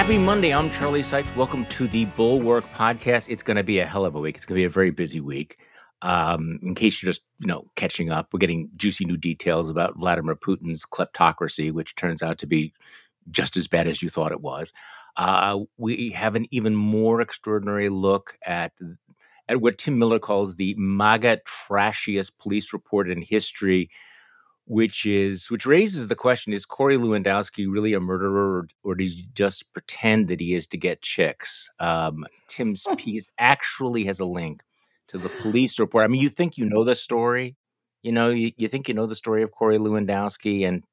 Happy Monday. I'm Charlie Sykes. Welcome to the Bulwark Podcast. It's going to be a hell of a week. It's going to be a very busy week. In case you're just, catching up, we're getting juicy new details about Vladimir Putin's kleptocracy, which turns out to be just as bad as you thought it was. We have an even more extraordinary look at what Tim Miller calls the MAGA trashiest police report in history, which raises the question, is Corey Lewandowski really a murderer, or did he just pretend that he is to get chicks? Tim's piece actually has a link to the police report. I mean, you think you know the story. You think you know the story of Corey Lewandowski and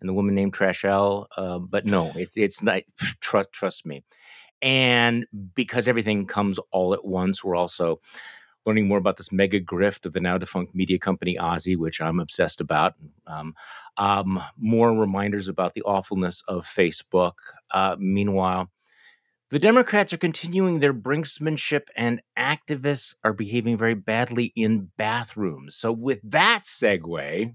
the woman named Trashelle, but no, it's not. Trust me. And because everything comes all at once, we're also learning more about this mega grift of the now defunct media company Ozy, which I'm obsessed about. More reminders about the awfulness of Facebook. Meanwhile, the Democrats are continuing their brinksmanship, and activists are behaving very badly in bathrooms. So with that segue,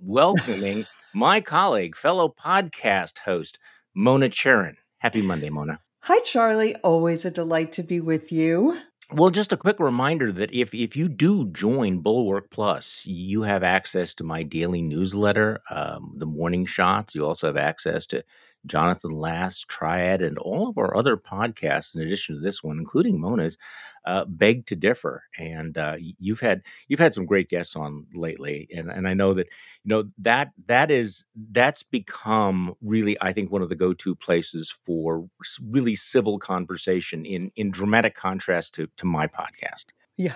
welcoming my colleague, fellow podcast host, Mona Charen. Happy Monday, Mona. Hi, Charlie. Always a delight to be with you. Well, just a quick reminder that if you do join Bulwark Plus, you have access to my daily newsletter, The Morning Shots. You also have access to Jonathan Last, Triad, and all of our other podcasts in addition to this one, including Mona's, Beg to Differ. And you've had some great guests on lately, and I know that that's become really, I think, one of the go-to places for really civil conversation in dramatic contrast to my podcast. Yeah,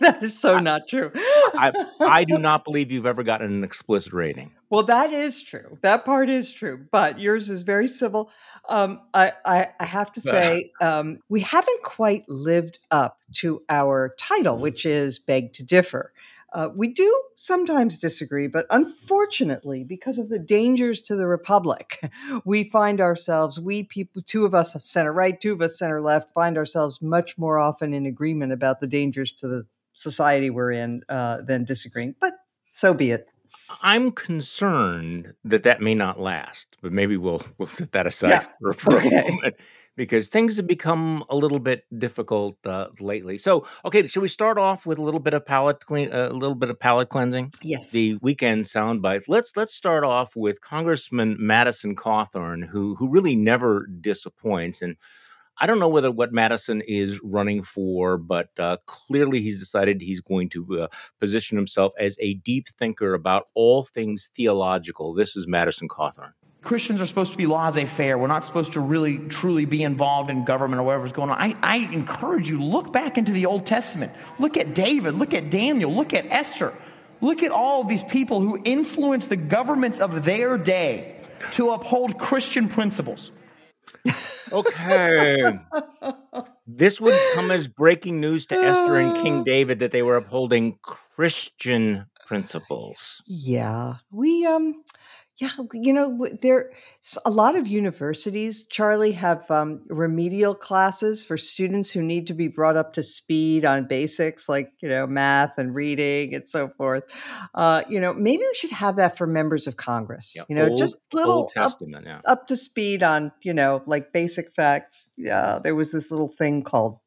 that is not true. I do not believe you've ever gotten an explicit rating. Well, that is true. That part is true. But yours is very civil. I have to say, we haven't quite lived up to our title, which is Beg to Differ. We do sometimes disagree, but unfortunately, because of the dangers to the republic, we find ourselves, two of us center right, two of us center left, find ourselves much more often in agreement about the dangers to the society we're in than disagreeing. But so be it. I'm concerned that may not last, but maybe we'll set that aside for a moment, because things have become a little bit difficult lately. So, okay, should we start off with a little bit of palate cleansing? Yes. The weekend soundbite. Let's start off with Congressman Madison Cawthorn, who really never disappoints. And I don't know what Madison is running for, but clearly he's decided he's going to position himself as a deep thinker about all things theological. This is Madison Cawthorn. Christians are supposed to be laissez-faire. We're not supposed to really, truly be involved in government or whatever's going on. I encourage you, look back into the Old Testament. Look at David. Look at Daniel. Look at Esther. Look at all of these people who influenced the governments of their day to uphold Christian principles. Okay. This would come as breaking news to Esther and King David that they were upholding Christian principles. Yeah. Yeah, there's a lot of universities, Charlie, have remedial classes for students who need to be brought up to speed on basics like, math and reading and so forth. Maybe we should have that for members of Congress, yeah, just little up to speed on, like basic facts. Yeah, there was this little thing called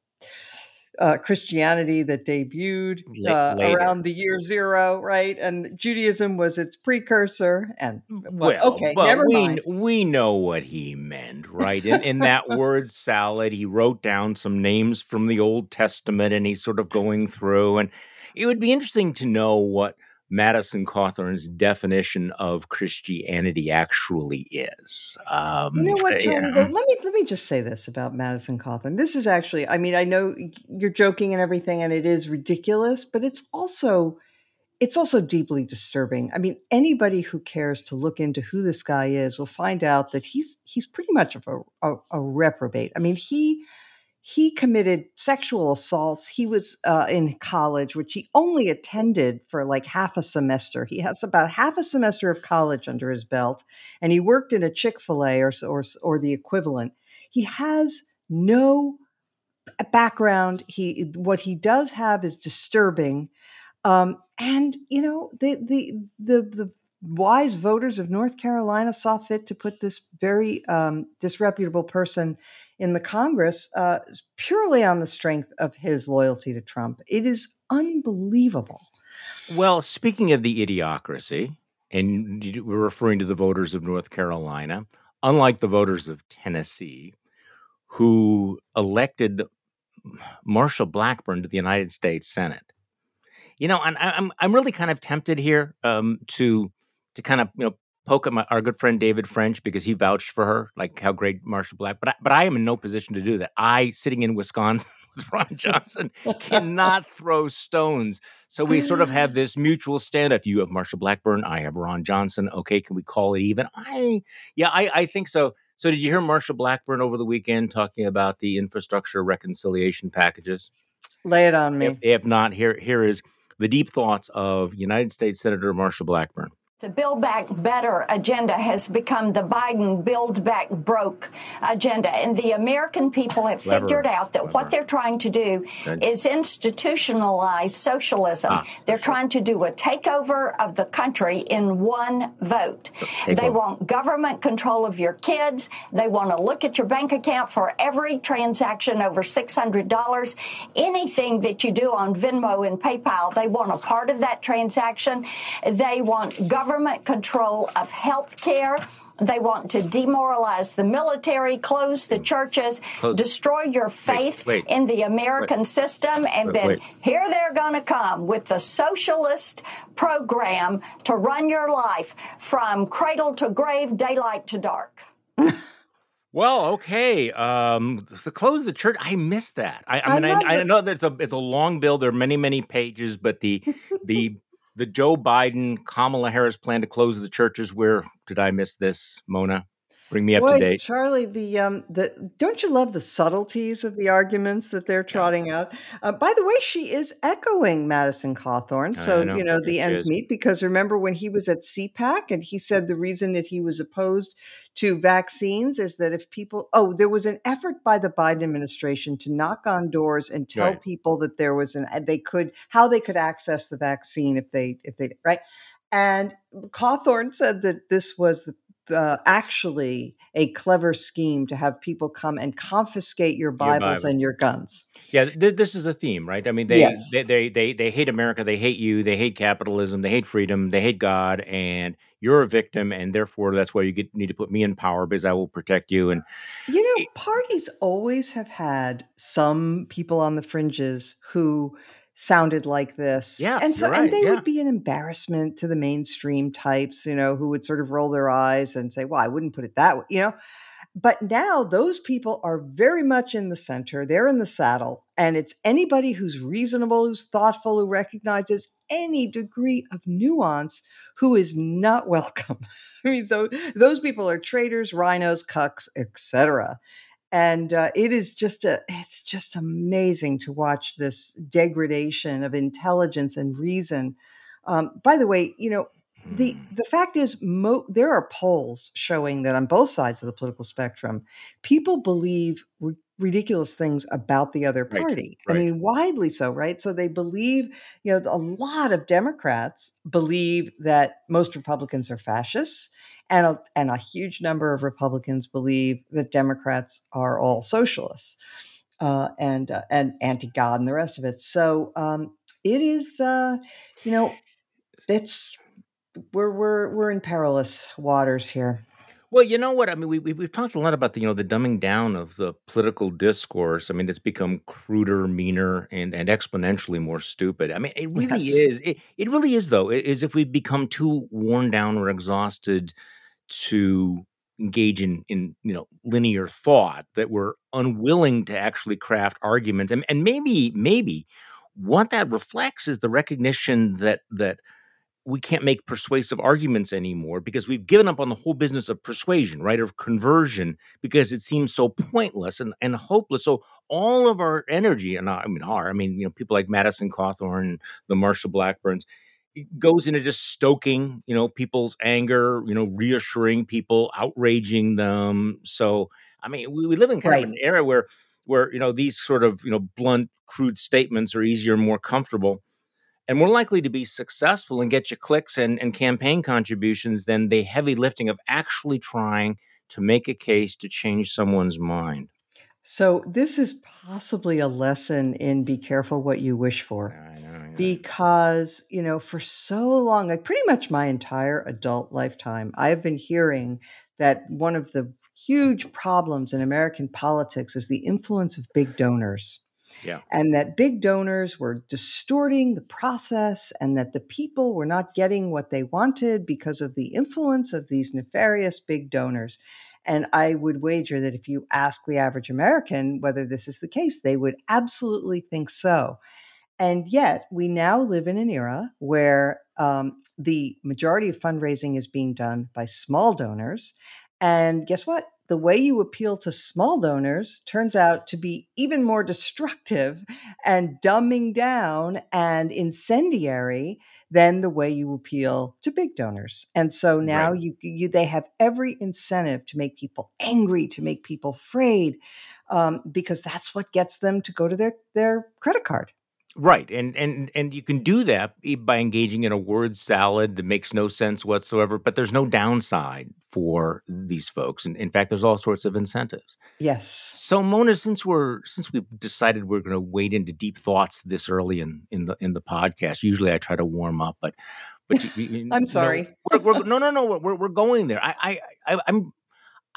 Christianity that debuted around the year zero, right? And Judaism was its precursor. And never mind. We know what he meant, right? In that word salad, he wrote down some names from the Old Testament, and he's sort of going through. And it would be interesting to know what Madison Cawthorn's definition of Christianity actually is. You know what, Tony? Though, let me just say this about Madison Cawthorn. This is actually, I know you're joking and everything, and it is ridiculous, but it's also deeply disturbing. Anybody who cares to look into who this guy is will find out that he's pretty much of a reprobate. He committed sexual assaults. He was in college, which he only attended for like half a semester. He has about half a semester of college under his belt, and he worked in a Chick-fil-A or the equivalent. He has no background. What he does have is disturbing, and the wise voters of North Carolina saw fit to put this very disreputable person in the Congress purely on the strength of his loyalty to Trump. It is unbelievable. Well, speaking of the idiocracy, and we're referring to the voters of North Carolina, unlike the voters of Tennessee, who elected Marsha Blackburn to the United States Senate. You know, and I'm really kind of tempted here to kind of, you know, poke at our good friend David French, because he vouched for her, like how great Marsha Black. But I am in no position to do that. I, sitting in Wisconsin with Ron Johnson, cannot throw stones. So we sort of have this mutual standoff. You have Marsha Blackburn, I have Ron Johnson. Okay, can we call it even? I think so. So did you hear Marsha Blackburn over the weekend talking about the infrastructure reconciliation packages? Lay it on me. If not, here is the deep thoughts of United States Senator Marsha Blackburn. The Build Back Better agenda has become the Biden Build Back Broke agenda. And the American people have figured out that what they're trying to do is institutionalize socialism. They're trying to do a takeover of the country in one vote. They want government control of your kids. They want to look at your bank account for every transaction over $600. Anything that you do on Venmo and PayPal, they want a part of that transaction. They want government control of health care. They want to demoralize the military, close the churches, destroy your faith in the American system. And then here they're going to come with the socialist program to run your life from cradle to grave, daylight to dark. Well, okay. The close of the church, I missed that. I mean, I know that it's a long bill. There are many, many pages, but the Joe Biden, Kamala Harris plan to close the churches. Where did I miss this, Mona? Bring me up to date. Charlie, the don't you love the subtleties of the arguments that they're trotting out? By the way, she is echoing Madison Cawthorn. So, you know, the ends meet, because remember when he was at CPAC and he said the reason that he was opposed to vaccines is that if people, there was an effort by the Biden administration to knock on doors and tell people that there was how they could access the vaccine if they And Cawthorn said that this was actually a clever scheme to have people come and confiscate your Bibles and your guns. Yeah, this is a theme, right? I mean, they hate America, they hate you, they hate capitalism, they hate freedom, they hate God, and you're a victim, and therefore that's why you need to put me in power, because I will protect you. And you know, parties always have had some people on the fringes who sounded like this. Yes, and so, and they would be an embarrassment to the mainstream types, you know, who would sort of roll their eyes and say, well, I wouldn't put it that way, you know. But now those people are very much in the center. They're in the saddle. And it's anybody who's reasonable, who's thoughtful, who recognizes any degree of nuance, who is not welcome. I mean, those people are traitors, rhinos, cucks, etc. And it is just amazing to watch this degradation of intelligence and reason. By the way, you know, the fact is there are polls showing that on both sides of the political spectrum, people believe ridiculous things about the other party. Right. I mean, widely so, right? So they believe, you know, a lot of Democrats believe that most Republicans are fascists, and a huge number of Republicans believe that Democrats are all socialists and anti-God and the rest of it. So it is, you know, it's we're in perilous waters here. Well, you know what? I mean, we've talked a lot about the dumbing down of the political discourse. I mean, it's become cruder, meaner, and exponentially more stupid. I mean, it really is. It really is, though, is if we become too worn down or exhausted to engage in linear thought, that we're unwilling to actually craft arguments. And maybe what that reflects is the recognition that we can't make persuasive arguments anymore, because we've given up on the whole business of persuasion, right? Of conversion, because it seems so pointless and hopeless. So all of our energy, people like Madison Cawthorn, the Marsha Blackburns, it goes into just stoking, you know, people's anger, you know, reassuring people, outraging them. So, I mean, we live in kind of an era where, you know, these sort of, you know, blunt, crude statements are easier, more comfortable. and more likely to be successful and get you clicks and campaign contributions than the heavy lifting of actually trying to make a case to change someone's mind. So this is possibly a lesson in be careful what you wish for. I know. Because, you know, for so long, like pretty much my entire adult lifetime, I've been hearing that one of the huge problems in American politics is the influence of big donors. Yeah. And that big donors were distorting the process and that the people were not getting what they wanted because of the influence of these nefarious big donors. And I would wager that if you ask the average American whether this is the case, they would absolutely think so. And yet we now live in an era where the majority of fundraising is being done by small donors. And guess what? The way you appeal to small donors turns out to be even more destructive and dumbing down and incendiary than the way you appeal to big donors. And so now Right. They have every incentive to make people angry, to make people afraid, because that's what gets them to go to their credit card. Right. And you can do that by engaging in a word salad that makes no sense whatsoever, but there's no downside for these folks. And in fact, there's all sorts of incentives. Yes. So Mona, since we've decided we're going to wade into deep thoughts this early in the podcast, usually I try to warm up, but I'm sorry. We're going there. I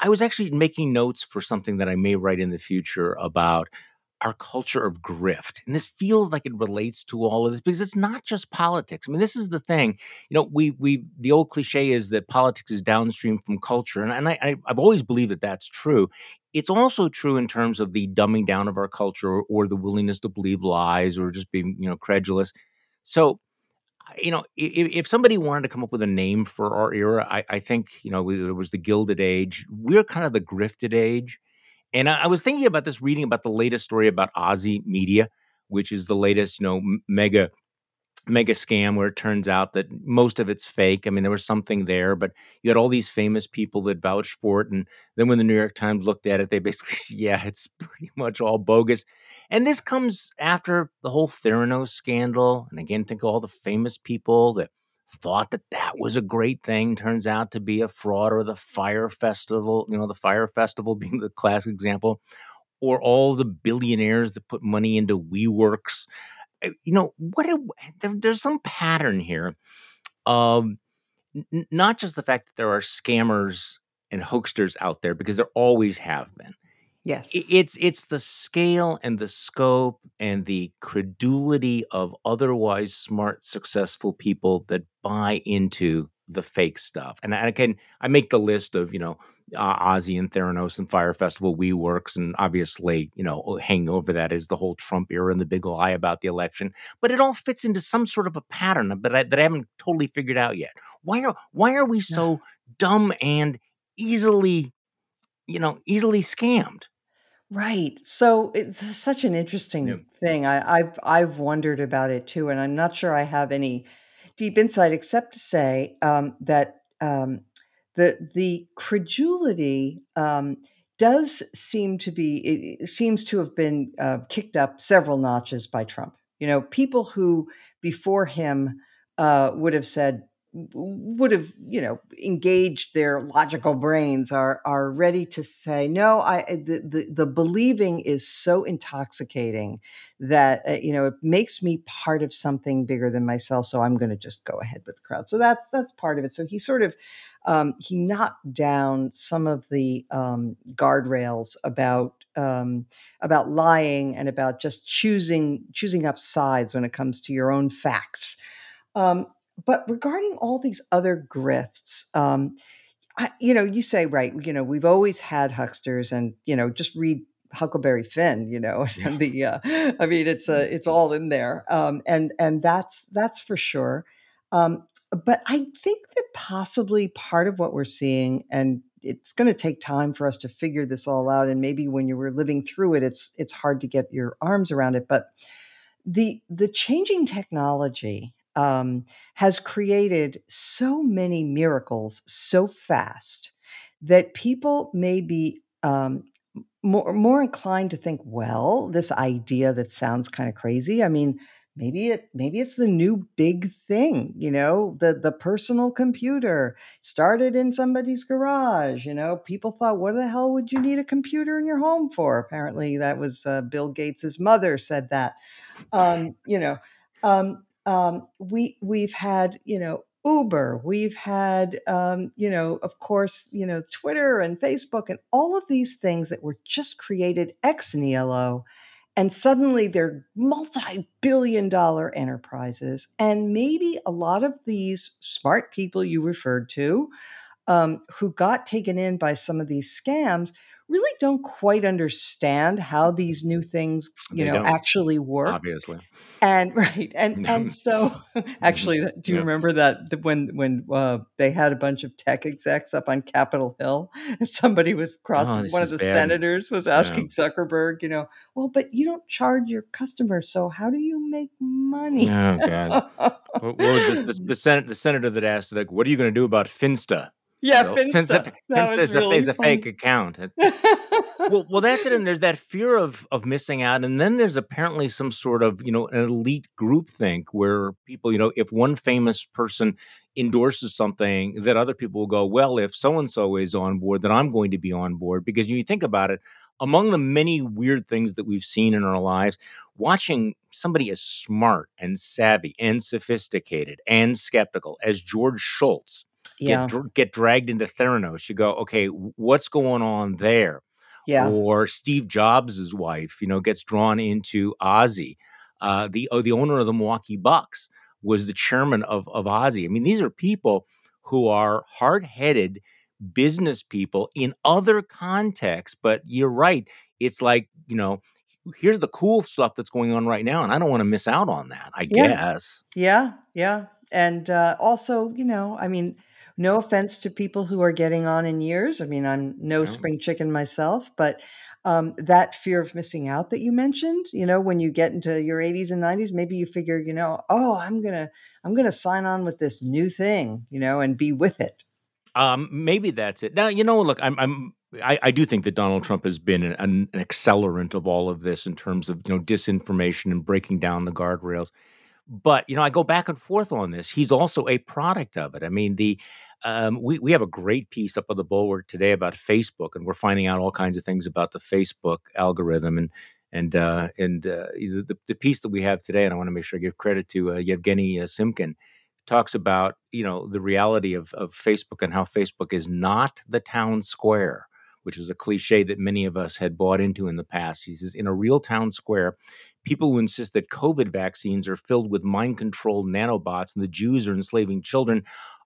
was actually making notes for something that I may write in the future about our culture of grift. And this feels like it relates to all of this because it's not just politics. I mean, this is the thing. You know, we the old cliche is that politics is downstream from culture. And I've always believed that that's true. It's also true in terms of the dumbing down of our culture or the willingness to believe lies or just being, you know, credulous. So, you know, if somebody wanted to come up with a name for our era, I think, you know, it was the Gilded Age. We're kind of the grifted age. And I was thinking about this, reading about the latest story about Ozy Media, which is the latest, you know, mega scam where it turns out that most of it's fake. I mean, there was something there, but you had all these famous people that vouched for it. And then when the New York Times looked at it, they basically said, yeah, it's pretty much all bogus. And this comes after the whole Theranos scandal. And again, think of all the famous people that thought that was a great thing, turns out to be a fraud, or the Fyre Festival, you know, the Fyre Festival being the classic example, or all the billionaires that put money into WeWorks. You know, there's some pattern here of not just the fact that there are scammers and hoaxsters out there, because there always have been. Yes. It's the scale and the scope and the credulity of otherwise smart, successful people that buy into the fake stuff. And I make the list of, you know, Ozy and Theranos and Fyre Festival, WeWorks, and obviously, you know, hanging over that is the whole Trump era and the big lie about the election. But it all fits into some sort of a pattern that I haven't totally figured out yet. Why are we so dumb and easily scammed? Right. So it's such an interesting thing. I've wondered about it too, and I'm not sure I have any deep insight except to say that the credulity does seem to be. It seems to have been kicked up several notches by Trump. You know, people who before him would have, you know, engaged their logical brains are ready to say, no, the believing is so intoxicating that, you know, it makes me part of something bigger than myself. So I'm going to just go ahead with the crowd. So that's part of it. So he sort of, he knocked down some of the guardrails about lying and about just choosing up sides when it comes to your own facts. But regarding all these other grifts, you know, you say, right, you know, we've always had hucksters and, you know, just read Huckleberry Finn, you know, and I mean, it's all in there. And that's for sure. But I think that possibly part of what we're seeing, and it's going to take time for us to figure this all out. And maybe when you were living through it, it's hard to get your arms around it, but the changing technology has created so many miracles so fast that people may be more inclined to think, well, this idea that sounds kind of crazy. I mean, Maybe it's the new big thing, you know, the personal computer started in somebody's garage. You know, people thought, what the hell would you need a computer in your home for? Apparently that was Bill Gates's mother said that, we've had, you know, Uber, we've had, of course, Twitter and Facebook and all of these things that were just created ex nihilo. And suddenly they're multi-billion-dollar enterprises. And maybe a lot of these smart people you referred to who got taken in by some of these scams really don't quite understand how these new things, actually work. Obviously. And right. And so actually, do you remember that when they had a bunch of tech execs up on Capitol Hill and somebody was crossing, one of the bad. Senators was asking Zuckerberg, well, but you don't charge your customers. So how do you make money? Oh, God. What was this? The senator that asked, like, what are you going to do about Finsta? Yeah, Finsta. Finsta is a fake account. Well, that's it. And there's that fear of missing out. And then there's apparently some sort of, an elite groupthink where people, if one famous person endorses something, that other people will go, well, if so-and-so is on board, then I'm going to be on board. Because when you think about it, among the many weird things that we've seen in our lives, watching somebody as smart and savvy and sophisticated and skeptical as George Shultz, get dragged into Theranos. You go, okay, what's going on there? Yeah. Or Steve Jobs' wife, gets drawn into Ozy. The owner of the Milwaukee Bucks was the chairman of Ozy. I mean, these are people who are hard-headed business people in other contexts, but you're right. It's like, here's the cool stuff that's going on right now, and I don't want to miss out on that, I guess. Yeah, yeah. And also, no offense to people who are getting on in years. I mean, I'm no spring chicken myself, but that fear of missing out that you mentioned, when you get into your 80s and 90s, maybe you figure, I'm gonna sign on with this new thing, and be with it. Maybe that's it. Now, look, I do think that Donald Trump has been an accelerant of all of this in terms of disinformation and breaking down the guardrails. But, I go back and forth on this. He's also a product of it. I mean, we have a great piece up at the Bulwark today about Facebook, and we're finding out all kinds of things about the Facebook algorithm and the piece that we have today. And I want to make sure I give credit to Yevgeny Simkin, talks about, the reality of Facebook and how Facebook is not the town square, which is a cliche that many of us had bought into in the past. He says, in a real town square, people who insist that COVID vaccines are filled with mind-controlled nanobots and the Jews are enslaving children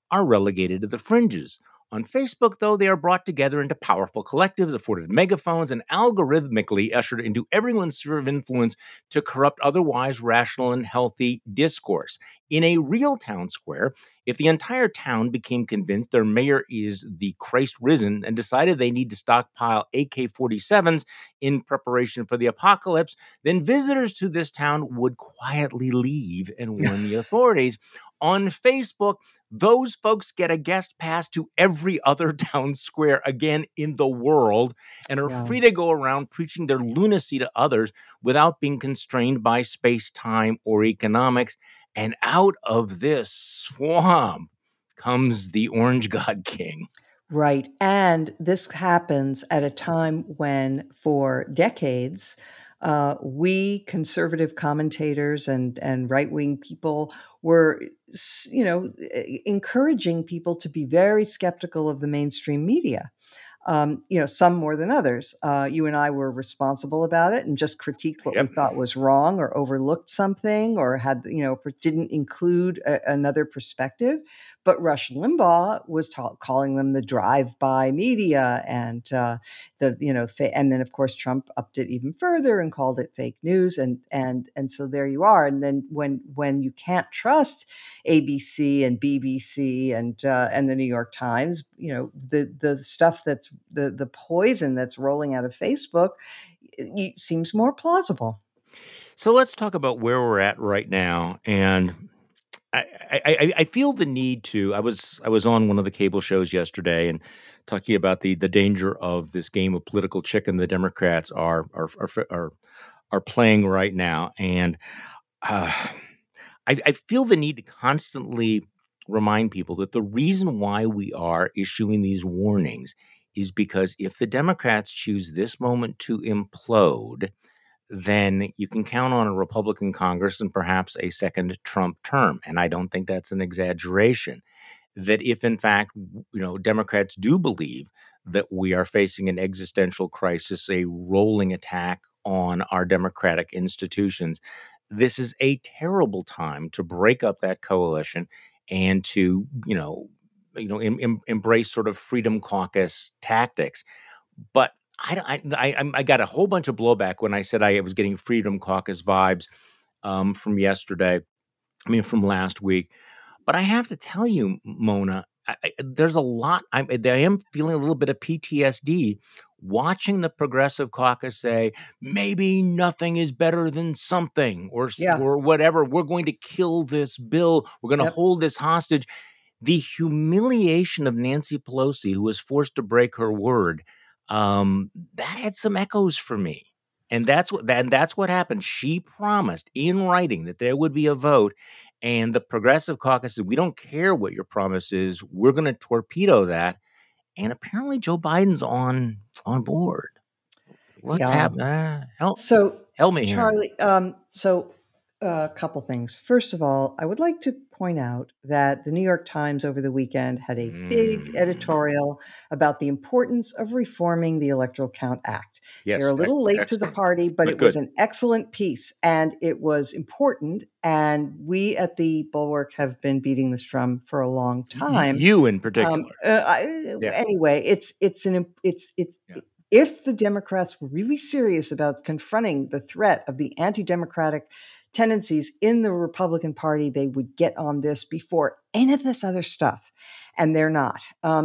are relegated to the fringes. On Facebook, though, they are brought together into powerful collectives, afforded megaphones, and algorithmically ushered into everyone's sphere of influence to corrupt otherwise rational and healthy discourse. In a real town square, if the entire town became convinced their mayor is the Christ risen and decided they need to stockpile AK-47s in preparation for the apocalypse, then visitors to this town would quietly leave and warn the authorities. On Facebook, those folks get a guest pass to every other town square, again, in the world, and are free to go around preaching their lunacy to others without being constrained by space, time, or economics. And out of this swamp comes the Orange God King. Right. And this happens at a time when, for decades, we conservative commentators and right-wing people were, encouraging people to be very skeptical of the mainstream media. Some more than others. You and I were responsible about it and just critiqued what we thought was wrong or overlooked something or had, didn't include another perspective. But Rush Limbaugh was calling them the drive-by media and and then of course Trump upped it even further and called it fake news. And so there you are. And then when you can't trust ABC and BBC and the New York Times, the stuff that's the poison that's rolling out of Facebook, it seems more plausible. So let's talk about where we're at right now. And I feel the need to, I was on one of the cable shows yesterday and talking about the danger of this game of political chicken the Democrats are playing right now. And I feel the need to constantly remind people that the reason why we are issuing these warnings is because if the Democrats choose this moment to implode, then you can count on a Republican Congress and perhaps a second Trump term. And I don't think that's an exaggeration. That if, in fact, Democrats do believe that we are facing an existential crisis, a rolling attack on our democratic institutions, this is a terrible time to break up that coalition and to, embrace sort of Freedom Caucus tactics. But I got a whole bunch of blowback when I said I was getting Freedom Caucus vibes from yesterday, from last week. But I have to tell you, Mona, there's a lot. I am feeling a little bit of PTSD watching the Progressive Caucus say, maybe nothing is better than something or whatever. We're going to kill this bill. We're going to hold this hostage. The humiliation of Nancy Pelosi, who was forced to break her word, that had some echoes for me. And that's what happened. She promised in writing that there would be a vote. And the Progressive Caucus said, we don't care what your promise is. We're going to torpedo that. And apparently Joe Biden's on board. What's happening? Help me here. Charlie, a couple things. First of all, I would like to point out that the New York Times over the weekend had a big editorial about the importance of reforming the Electoral Count Act. Yes, they're a little late to the party, but it was an excellent piece and it was important. And we at the Bulwark have been beating this drum for a long time. You in particular. Anyway, it's if the Democrats were really serious about confronting the threat of the anti-democratic tendencies in the Republican Party, they would get on this before any of this other stuff. And they're not.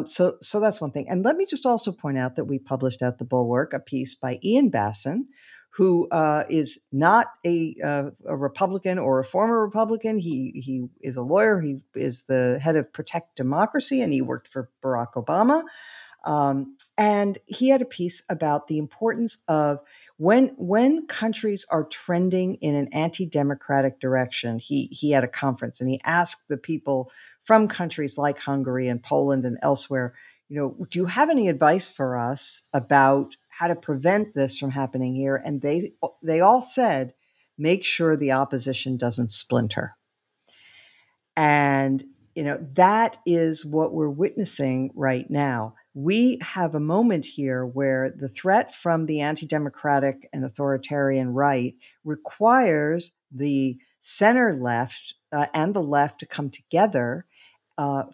So that's one thing. And let me just also point out that we published at the Bulwark a piece by Ian Bassin, who is not a Republican or a former Republican. He is a lawyer. He is the head of Protect Democracy, and he worked for Barack Obama. And he had a piece about the importance of when countries are trending in an anti-democratic direction. He had a conference and he asked the people from countries like Hungary and Poland and elsewhere, do you have any advice for us about how to prevent this from happening here? And they all said, make sure the opposition doesn't splinter. And, that is what we're witnessing right now. We have a moment here where the threat from the anti-democratic and authoritarian right requires the center left and the left to come together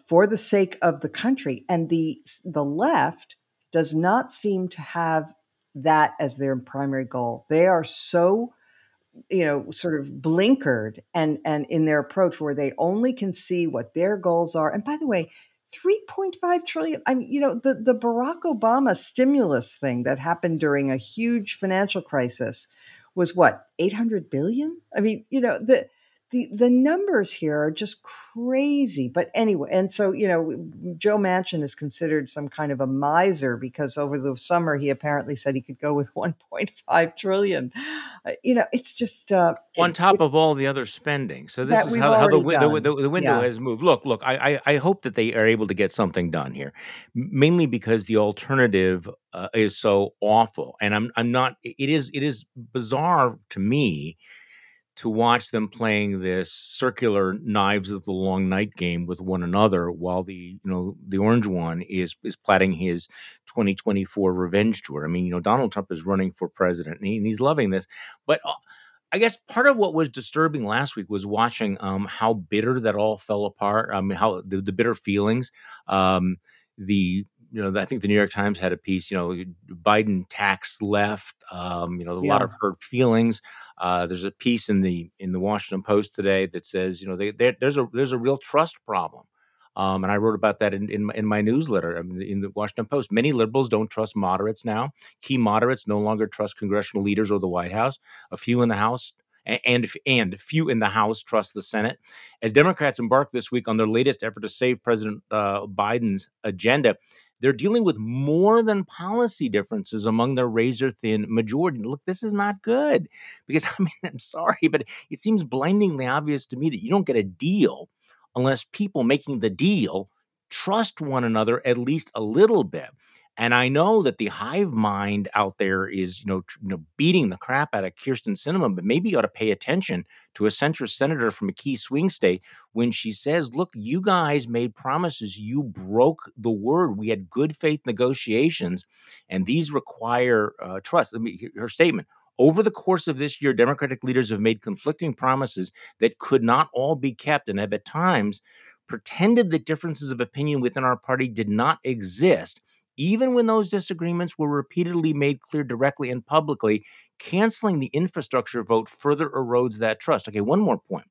for the sake of the country. And the left does not seem to have that as their primary goal. They are so, sort of blinkered and in their approach where they only can see what their goals are. And by the way, $3.5 trillion. The Barack Obama stimulus thing that happened during a huge financial crisis was what, $800 billion? The numbers here are just crazy. But anyway, and so, Joe Manchin is considered some kind of a miser because over the summer he apparently said he could go with $1.5 trillion. It's just... on top of all the other spending. So this is how the window has moved. Look, I hope that they are able to get something done here, mainly because the alternative is so awful. And I'm not... It is bizarre to me to watch them playing this circular knives of the long night game with one another while the orange one is plotting his 2024 revenge tour. Donald Trump is running for president and he's loving this. But I guess part of what was disturbing last week was watching how bitter that all fell apart. How the bitter feelings, I think the New York Times had a piece, Biden tax left, a lot of hurt feelings. There's a piece in the Washington Post today that says, there's a real trust problem. And I wrote about that in my newsletter in the Washington Post. Many liberals don't trust moderates now. Key moderates no longer trust congressional leaders or the White House. A few in the House and few in the House trust the Senate. As Democrats embark this week on their latest effort to save President Biden's agenda, They're dealing with more than policy differences among their razor-thin majority. Look, this is not good because, I mean, I'm sorry, but it seems blindingly obvious to me that you don't get a deal unless people making the deal trust one another at least a little bit. And I know that the hive mind out there is, beating the crap out of Kyrsten Sinema, but maybe you ought to pay attention to a centrist senator from a key swing state when she says, look, you guys made promises. You broke the word. We had good faith negotiations, and these require trust. Let me hear her statement. Over the course of this year, Democratic leaders have made conflicting promises that could not all be kept and have at times pretended that differences of opinion within our party did not exist, even when those disagreements were repeatedly made clear directly and publicly. Canceling the infrastructure vote further erodes that trust. Okay, one more point.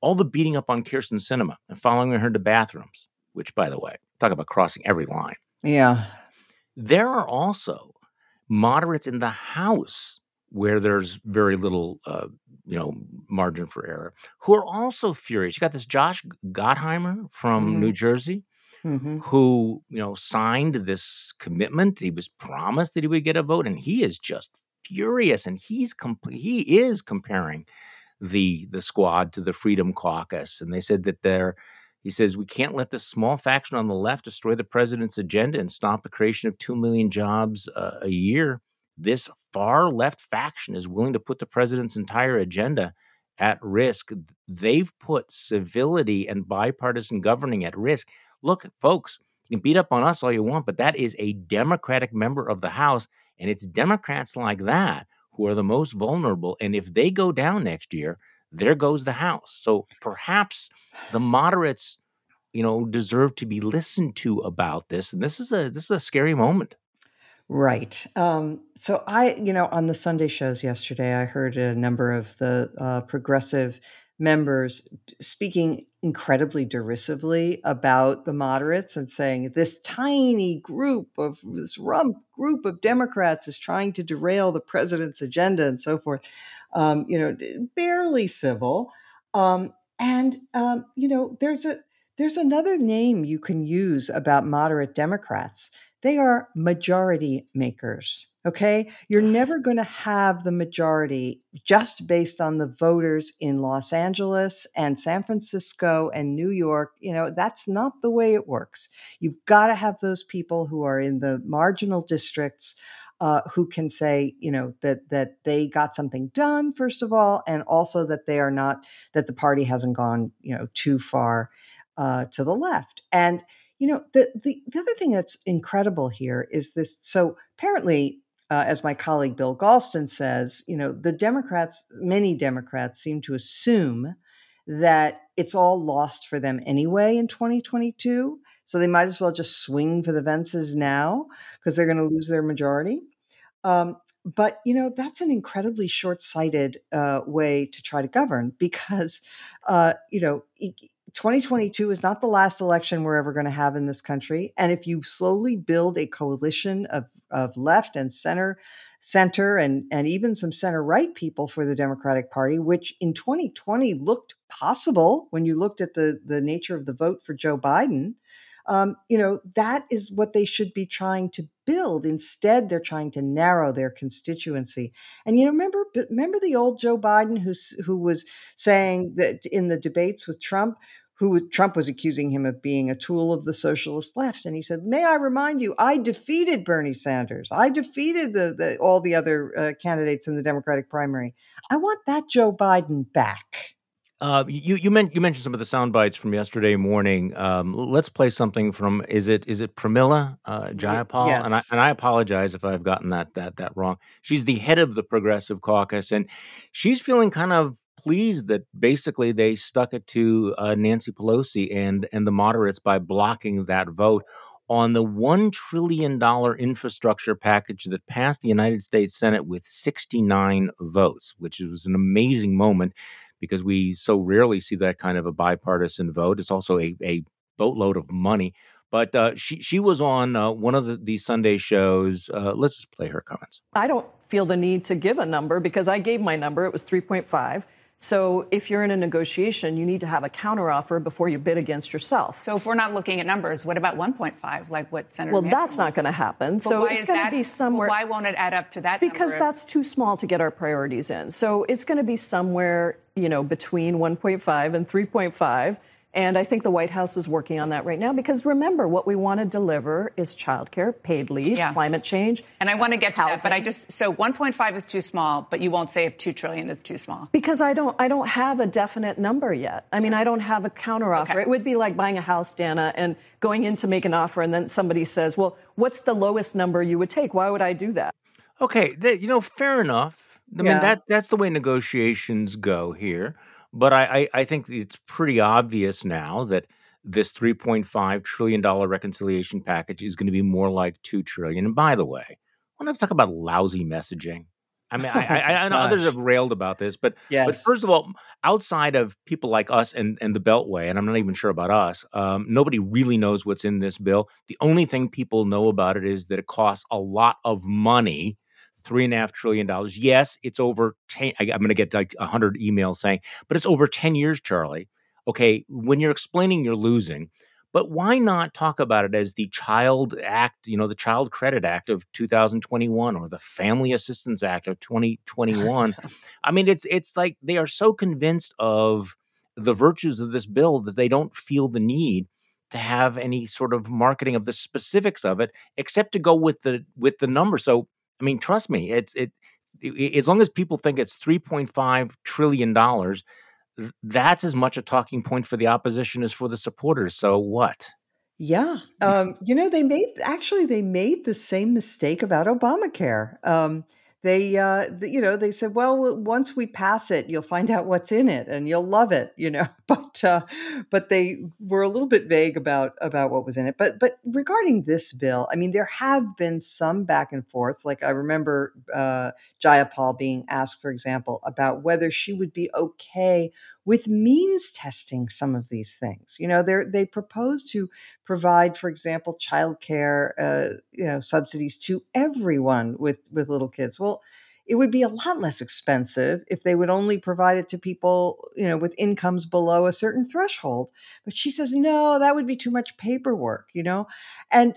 All the beating up on Kyrsten Sinema and following her to bathrooms, which, by the way, talk about crossing every line. Yeah. There are also moderates in the House where there's very little, margin for error, who are also furious. You got this Josh Gottheimer from New Jersey, who, signed this commitment. He was promised that he would get a vote, and he is just furious. And he is comparing the squad to the Freedom Caucus. And they said that he says, we can't let this small faction on the left destroy the president's agenda and stop the creation of 2 million jobs a year. This far left faction is willing to put the president's entire agenda at risk. They've put civility and bipartisan governing at risk. Look, folks, you can beat up on us all you want, but that is a Democratic member of the House, and it's Democrats like that who are the most vulnerable. And if they go down next year, there goes the House. So perhaps the moderates, deserve to be listened to about this. And this is a scary moment. Right. So I, on the Sunday shows yesterday, I heard a number of the progressive members speaking incredibly derisively about the moderates and saying this tiny group of this rump group of Democrats is trying to derail the president's agenda and so forth. Barely civil. There's another name you can use about moderate Democrats. They are majority makers, okay? You're never going to have the majority just based on the voters in Los Angeles and San Francisco and New York. That's not the way it works. You've got to have those people who are in the marginal districts who can say, that they got something done, first of all, and also that they are not, that the party hasn't gone, too far to the left. And the other thing that's incredible here is this. So apparently, as my colleague Bill Galston says, the Democrats, many Democrats seem to assume that it's all lost for them anyway in 2022. So they might as well just swing for the fences now because they're going to lose their majority. But, that's an incredibly short-sighted way to try to govern because, 2022 is not the last election we're ever going to have in this country. And if you slowly build a coalition of left and center and even some center-right people for the Democratic Party, which in 2020 looked possible when you looked at the nature of the vote for Joe Biden, that is what they should be trying to build. Instead, they're trying to narrow their constituency. And remember the old Joe Biden who was saying that in the debates with Trump, who Trump was accusing him of being a tool of the socialist left, and he said, "May I remind you, I defeated Bernie Sanders. I defeated all the other candidates in the Democratic primary." I want that Joe Biden back. You mentioned some of the sound bites from yesterday morning. Let's play something from is it Pramila Jayapal? Yes. And I apologize if I've gotten that wrong. She's the head of the Progressive Caucus, and she's feeling kind of pleased that basically they stuck it to Nancy Pelosi and the moderates by blocking that vote on the $1 trillion infrastructure package that passed the United States Senate with 69 votes, which was an amazing moment, because we so rarely see that kind of a bipartisan vote. It's also a boatload of money. But she was on one of the Sunday shows. Let's just play her comments. I don't feel the need to give a number because I gave my number. It was 3.5. So if you're in a negotiation, you need to have a counteroffer before you bid against yourself. So if we're not looking at numbers, what about 1.5, like what Senator Manchin that's not going to happen. So it's going to be somewhere... Why won't it add up to that number? Because that's too small to get our priorities in. So it's going to be somewhere, you know, between 1.5 and 3.5. And I think the White House is working on that right now, because remember, what we want to deliver is childcare, paid leave, climate change. And I want to get to that, but I just, so 1.5 is too small, but you won't say if 2 trillion is too small. Because I don't have a definite number yet. I mean, I don't have a counteroffer. Okay. It would be like buying a house, Dana, and going in to make an offer, and then somebody says, well, what's the lowest number you would take? Why would I do that? Okay, you know, fair enough. I mean, that's the way negotiations go here. But I think it's pretty obvious now that this $3.5 trillion reconciliation package is going to be more like $2 trillion. And by the way, I want to talk about lousy messaging. I mean, I know others have railed about this, but first of all, outside of people like us and the Beltway, and I'm not even sure about us, nobody really knows what's in this bill. The only thing people know about it is that it costs a lot of money. $3.5 trillion. Yes, it's over 10. I'm going to get like 100 emails saying, but it's over 10 years, Charlie. Okay, when you're explaining, you're losing. But why not talk about it as the Child Act, you know, the Child Credit Act of 2021 or the Family Assistance Act of 2021? I mean, it's like they are so convinced of the virtues of this bill that they don't feel the need to have any sort of marketing of the specifics of it, except to go with the number. So I mean, trust me, it's as long as people think it's $3.5 trillion, that's as much a talking point for the opposition as for the supporters. So what? Yeah. You know, they made the same mistake about Obamacare. They said, well, once we pass it, you'll find out what's in it and you'll love it, you know, but they were a little bit vague about what was in it. But regarding this bill, I mean, there have been some back and forth. Like I remember Jayapal being asked, for example, about whether she would be okay with means testing some of these things. You know, they propose to provide, for example, childcare, subsidies to everyone with little kids. Well, it would be a lot less expensive if they would only provide it to people, you know, with incomes below a certain threshold. But she says, no, that would be too much paperwork, you know, and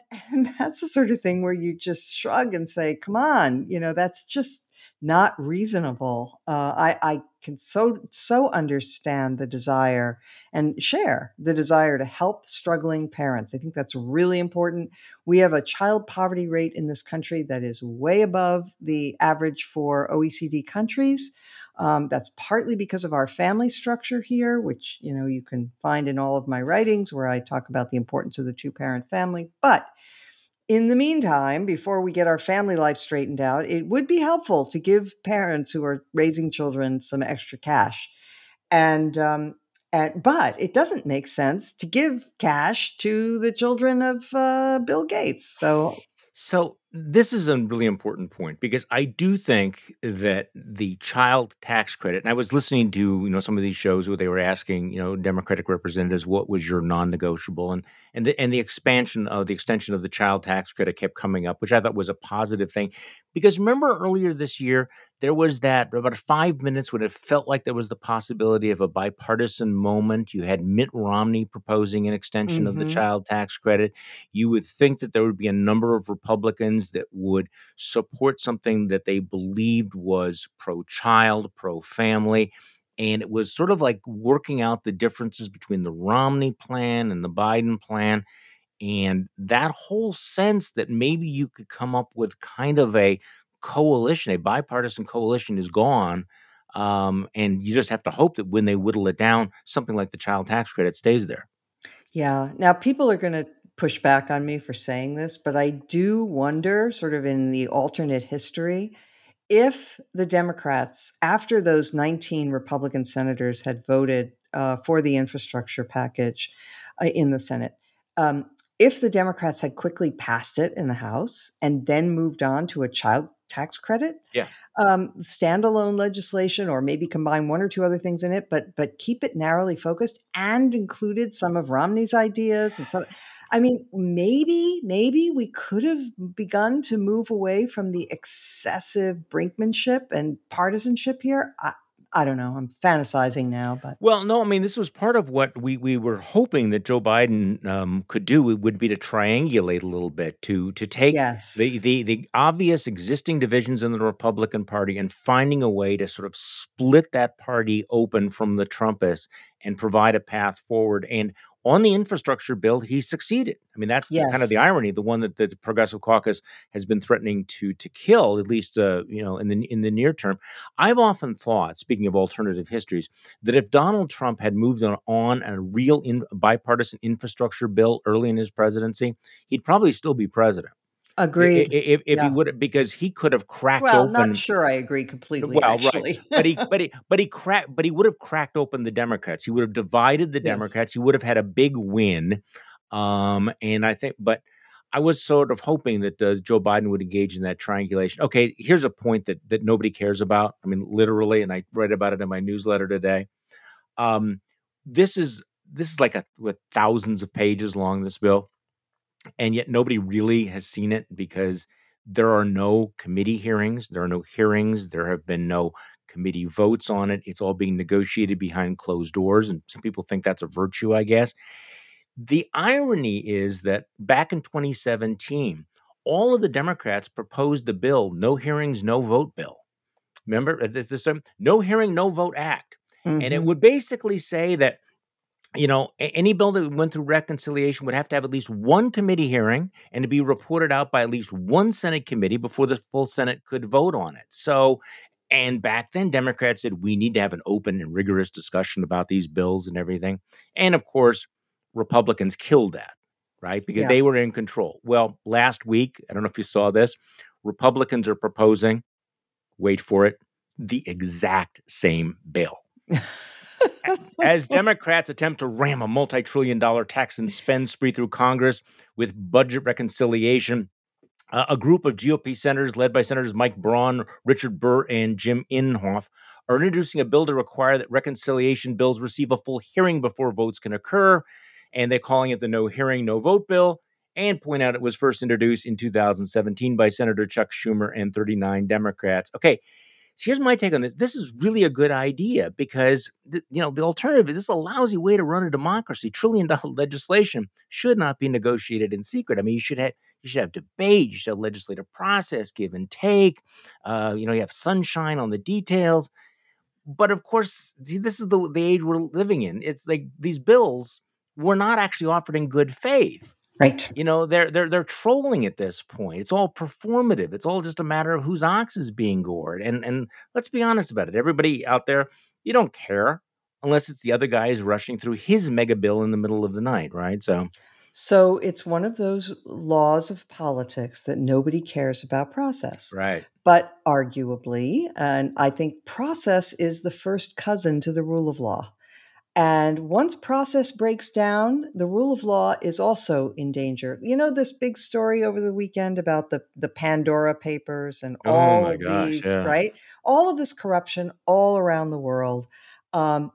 that's the sort of thing where you just shrug and say, come on, you know, that's just not reasonable. I can so understand the desire and share the desire to help struggling parents. I think that's really important. We have a child poverty rate in this country that is way above the average for OECD countries. That's partly because of our family structure here, which, you know, you can find in all of my writings where I talk about the importance of the two-parent family. But in the meantime, before we get our family life straightened out, it would be helpful to give parents who are raising children some extra cash. But it doesn't make sense to give cash to the children of Bill Gates. So this is a really important point, because I do think that the child tax credit, and I was listening to, you know, some of these shows where they were asking, you know, Democratic representatives, what was your non-negotiable? And the expansion of the extension of the child tax credit kept coming up, which I thought was a positive thing. Because remember earlier this year, there was that about 5 minutes when it felt like there was the possibility of a bipartisan moment. You had Mitt Romney proposing an extension of the child tax credit. You would think that there would be a number of Republicans that would support something that they believed was pro-child, pro-family. And it was sort of like working out the differences between the Romney plan and the Biden plan. And that whole sense that maybe you could come up with kind of a coalition, a bipartisan coalition, is gone. And you just have to hope that when they whittle it down, something like the child tax credit stays there. Yeah. Now, people are going to push back on me for saying this, but I do wonder, sort of in the alternate history, if the Democrats, after those 19 Republican senators had voted for the infrastructure package in the Senate, if the Democrats had quickly passed it in the House and then moved on to a child tax credit, standalone legislation, or maybe combine one or two other things in it, but keep it narrowly focused and included some of Romney's ideas and some. I mean, maybe we could have begun to move away from the excessive brinkmanship and partisanship here. I, I don't know. I'm fantasizing now, but well, no, I mean, this was part of what we were hoping that Joe Biden could do. It would be to triangulate a little bit to take the obvious existing divisions in the Republican Party and finding a way to sort of split that party open from the Trumpists and provide a path forward. And on the infrastructure bill, he succeeded. I mean, that's kind of the irony, the one that the Progressive Caucus has been threatening to kill, at least, you know, in the near term. I've often thought, speaking of alternative histories, that if Donald Trump had moved on a real bipartisan infrastructure bill early in his presidency, he'd probably still be president. Agreed. If he would, because he could have cracked open. Well, not sure I agree completely. Well, actually, right. But he would have cracked open the Democrats. He would have divided the Democrats. He would have had a big win. And I think, but I was sort of hoping that Joe Biden would engage in that triangulation. Okay, here's a point that nobody cares about. I mean, literally, and I write about it in my newsletter today. This is like thousands of pages long, this bill. And yet nobody really has seen it because there are no committee hearings. There are no hearings. There have been no committee votes on it. It's all being negotiated behind closed doors. And some people think that's a virtue, I guess. The irony is that back in 2017, all of the Democrats proposed the bill, no hearings, no vote bill. Remember, this no hearing, no vote act. Mm-hmm. And it would basically say that, you know, any bill that went through reconciliation would have to have at least one committee hearing and to be reported out by at least one Senate committee before the full Senate could vote on it. So, and back then, Democrats said, we need to have an open and rigorous discussion about these bills and everything. And of course, Republicans killed that, right? Because they were in control. Well, last week, I don't know if you saw this, Republicans are proposing, wait for it, the exact same bill. As Democrats attempt to ram a multi-multi-trillion-dollar tax and spend spree through Congress with budget reconciliation, a group of GOP senators led by Senators Mike Braun, Richard Burr, and Jim Inhofe are introducing a bill to require that reconciliation bills receive a full hearing before votes can occur. And they're calling it the no hearing, no vote bill, and point out it was first introduced in 2017 by Senator Chuck Schumer and 39 Democrats. Okay. So here's my take on this. This is really a good idea because, the alternative is this is a lousy way to run a democracy. Trillion-dollar legislation should not be negotiated in secret. I mean, you should have debate. You should have legislative process, give and take. You have sunshine on the details. But, of course, this is the age we're living in. It's like these bills were not actually offered in good faith. Right. You know, they're trolling at this point. It's all performative. It's all just a matter of whose ox is being gored. And let's be honest about it. Everybody out there, you don't care unless it's the other guy is rushing through his mega bill in the middle of the night, right? So it's one of those laws of politics that nobody cares about process. Right. But arguably, and I think process is the first cousin to the rule of law. And once process breaks down, the rule of law is also in danger. You know, this big story over the weekend about the Pandora Papers and right? All of this corruption all around the world. And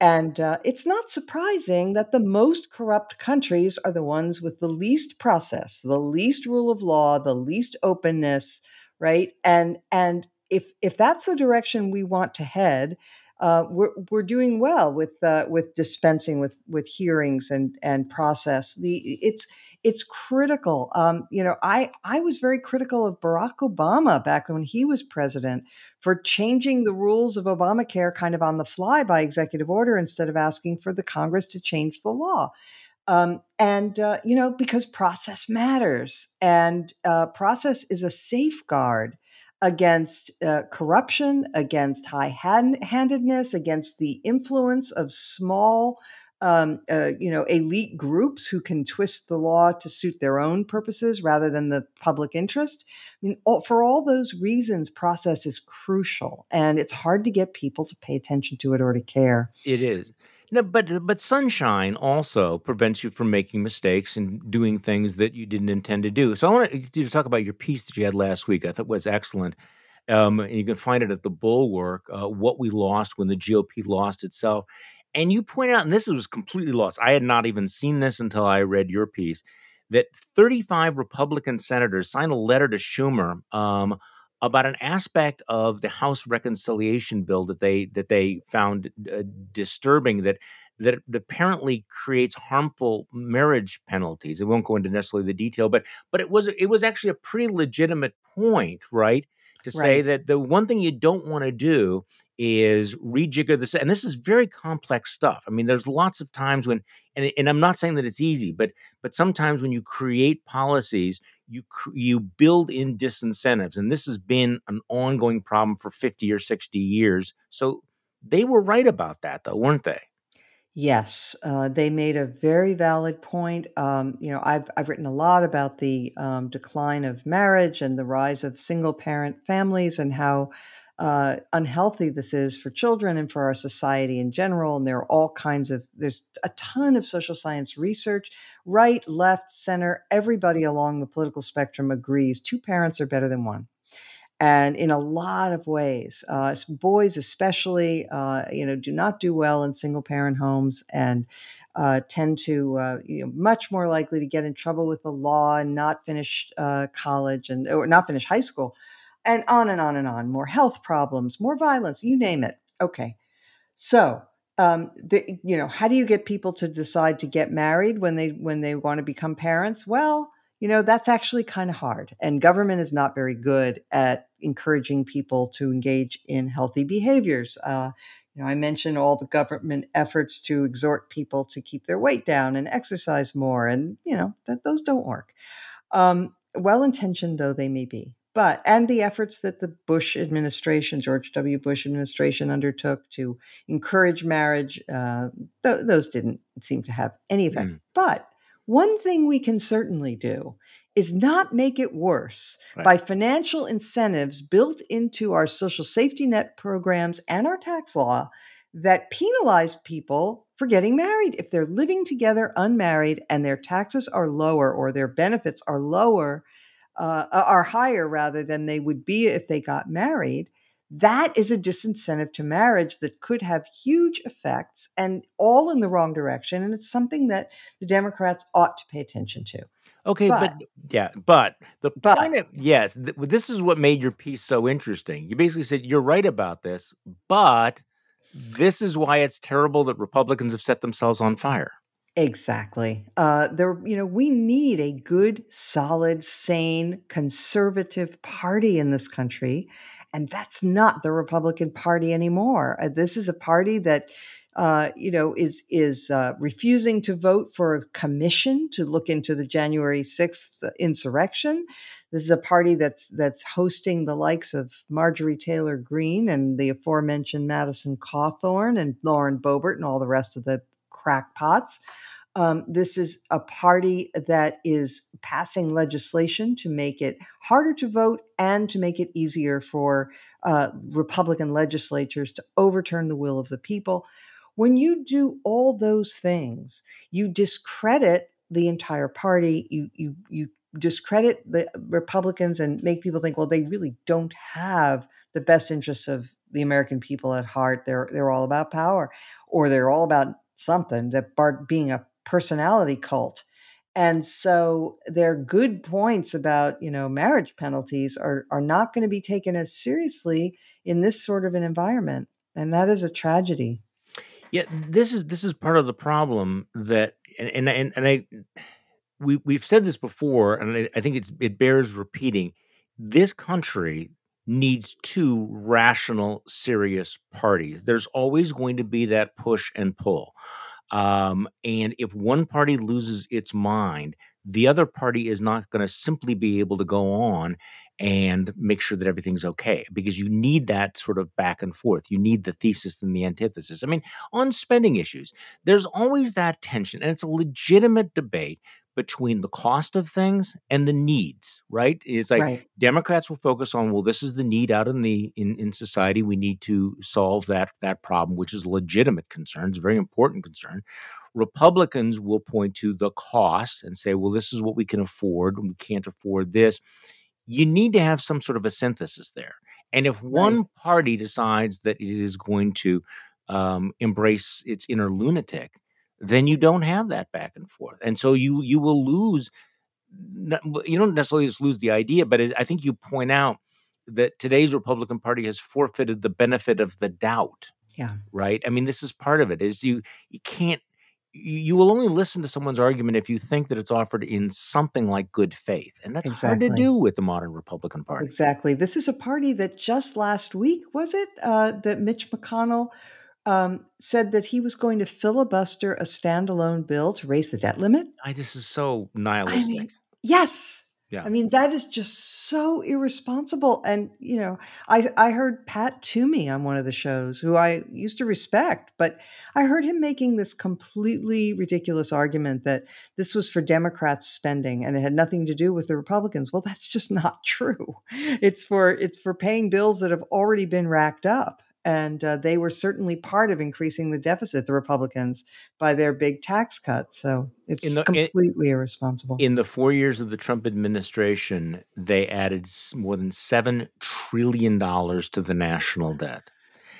it's not surprising that the most corrupt countries are the ones with the least process, the least rule of law, the least openness, right? And if that's the direction we want to head, we're doing well with dispensing with hearings and process. It's critical. I was very critical of Barack Obama back when he was president for changing the rules of Obamacare kind of on the fly by executive order instead of asking for the Congress to change the law. Because process matters and process is a safeguard against corruption, against high-handedness, against the influence of small, elite groups who can twist the law to suit their own purposes rather than the public interest. I mean, for all those reasons, process is crucial, and it's hard to get people to pay attention to it or to care. It is. No, but sunshine also prevents you from making mistakes and doing things that you didn't intend to do. So I want you to talk about your piece that you had last week. I thought was excellent. And you can find it at The Bulwark, What We Lost When the GOP Lost Itself. And you pointed out, and this was completely lost. I had not even seen this until I read your piece, that 35 Republican senators signed a letter to Schumer about an aspect of the House reconciliation bill that they found disturbing, that apparently creates harmful marriage penalties. It won't go into necessarily the detail, but it was actually a pretty legitimate point, right? To say that the one thing you don't want to do is rejigger this. And this is very complex stuff. I mean, there's lots of times when, and I'm not saying that it's easy, but sometimes when you create policies, you build in disincentives. And this has been an ongoing problem for 50 or 60 years. So they were right about that, though, weren't they? Yes, they made a very valid point. I've written a lot about the decline of marriage and the rise of single parent families and how unhealthy this is for children and for our society in general. And there are there's a ton of social science research, right, left, center, everybody along the political spectrum agrees two parents are better than one. And in a lot of ways, boys especially, do not do well in single parent homes and tend to, much more likely to get in trouble with the law and not finish college or not finish high school, and on and on and on. More health problems, more violence, you name it. Okay, so how do you get people to decide to get married when they want to become parents? Well, that's actually kind of hard. And government is not very good at encouraging people to engage in healthy behaviors. I mentioned all the government efforts to exhort people to keep their weight down and exercise more. And, that those don't work. Well-intentioned though they may be. And the efforts that the Bush administration, George W. Bush administration undertook to encourage marriage, those didn't seem to have any effect. But one thing we can certainly do is not make it worse by financial incentives built into our social safety net programs and our tax law that penalize people for getting married. If they're living together unmarried and their taxes are lower or their benefits are higher rather than they would be if they got married, that is a disincentive to marriage that could have huge effects and all in the wrong direction. And it's something that the Democrats ought to pay attention to. Okay. But point of, yes, this is what made your piece so interesting. You basically said, you're right about this, but this is why it's terrible that Republicans have set themselves on fire. Exactly. We need a good, solid, sane, conservative party in this country. And that's not the Republican Party anymore. This is a party that, is refusing to vote for a commission to look into the January 6th insurrection. This is a party that's hosting the likes of Marjorie Taylor Greene and the aforementioned Madison Cawthorn and Lauren Boebert and all the rest of the crackpots. This is a party that is passing legislation to make it harder to vote and to make it easier for Republican legislatures to overturn the will of the people. When you do all those things, you discredit the entire party. You discredit the Republicans and make people think, well, they really don't have the best interests of the American people at heart. They're all about power, or they're all about something, that being a personality cult. And so their good points about, marriage penalties are not going to be taken as seriously in this sort of an environment. And that is a tragedy. Yeah, this is part of the problem that, we've said this before, and I think it bears repeating. This country needs two rational, serious parties. There's always going to be that push and pull. And if one party loses its mind, the other party is not going to simply be able to go on and make sure that everything's okay, because you need that sort of back and forth. You need the thesis and the antithesis. I mean, on spending issues, there's always that tension, and it's a legitimate debate between the cost of things and the needs, right? It's like Democrats will focus on, well, this is the need out in society. We need to solve that problem, which is a legitimate concern. It's a very important concern. Republicans will point to the cost and say, well, this is what we can afford. We can't afford this. You need to have some sort of a synthesis there. And if one party decides that it is going to embrace its inner lunatic, then you don't have that back and forth. And so you will lose, you don't necessarily just lose the idea, but I think you point out that today's Republican Party has forfeited the benefit of the doubt. Yeah. Right. I mean, this is part of it is you can't, you will only listen to someone's argument if you think that it's offered in something like good faith. And that's exactly. Hard to do with the modern Republican Party. Exactly. This is a party that just last week, was it that Mitch McConnell said that he was going to filibuster a standalone bill to raise the debt limit? This is so nihilistic. I mean, yes. Yeah. I mean, that is just so irresponsible. And, you know, I heard Pat Toomey on one of the shows, who I used to respect, but I heard him making this completely ridiculous argument that this was for Democrats spending and it had nothing to do with the Republicans. Well, that's just not true. It's for paying bills that have already been racked up. And they were certainly part of increasing the deficit, the Republicans, by their big tax cuts. So it's completely irresponsible. In the 4 years of the Trump administration, they added more than $7 trillion to the national debt.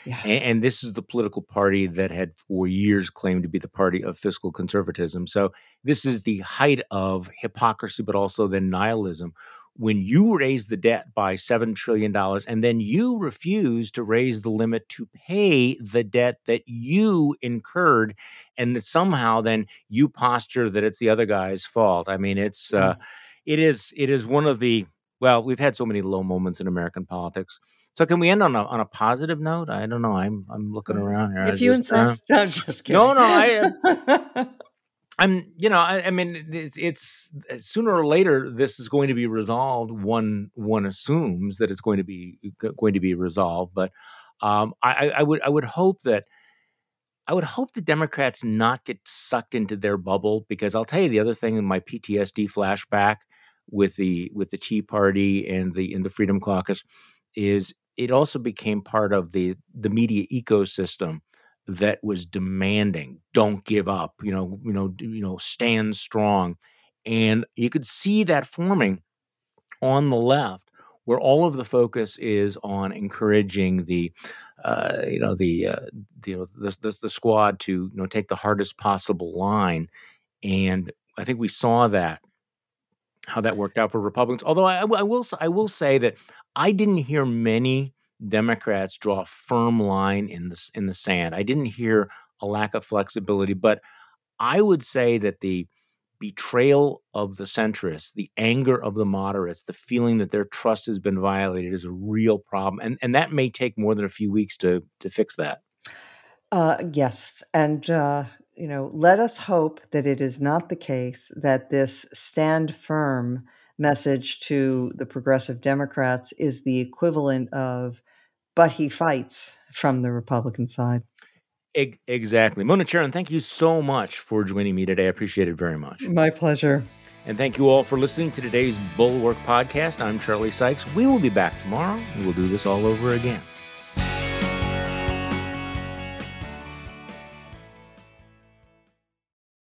Yeah. And this is the political party that had for years claimed to be the party of fiscal conservatism. So this is the height of hypocrisy, but also then nihilism. When you raise the debt by $7 trillion and then you refuse to raise the limit to pay the debt that you incurred, and somehow then you posture that it's the other guy's fault. I mean, it is one of the, well, we've had so many low moments in American politics. So can we end on a positive note? I don't know. I'm looking around here. If you insist, I'm just kidding. No, I mean, it's sooner or later this is going to be resolved. One assumes that it's going to be resolved, but I would hope the Democrats not get sucked into their bubble, because I'll tell you the other thing in my PTSD flashback with the Tea Party and the Freedom Caucus is it also became part of the media ecosystem that was demanding, don't give up, stand strong. And you could see that forming on the left, where all of the focus is on encouraging the squad to take the hardest possible line. And I think we saw how that worked out for Republicans. Although I will say that I didn't hear many Democrats draw a firm line in the sand. I didn't hear a lack of flexibility, but I would say that the betrayal of the centrists, the anger of the moderates, the feeling that their trust has been violated is a real problem. And that may take more than a few weeks to fix that. Yes. And, let us hope that it is not the case that this stand firm message to the progressive Democrats is the equivalent of, but he fights, from the Republican side. Exactly. Mona Charen, thank you so much for joining me today. I appreciate it very much. My pleasure. And thank you all for listening to today's Bulwark podcast. I'm Charlie Sykes. We will be back tomorrow. We will do this all over again.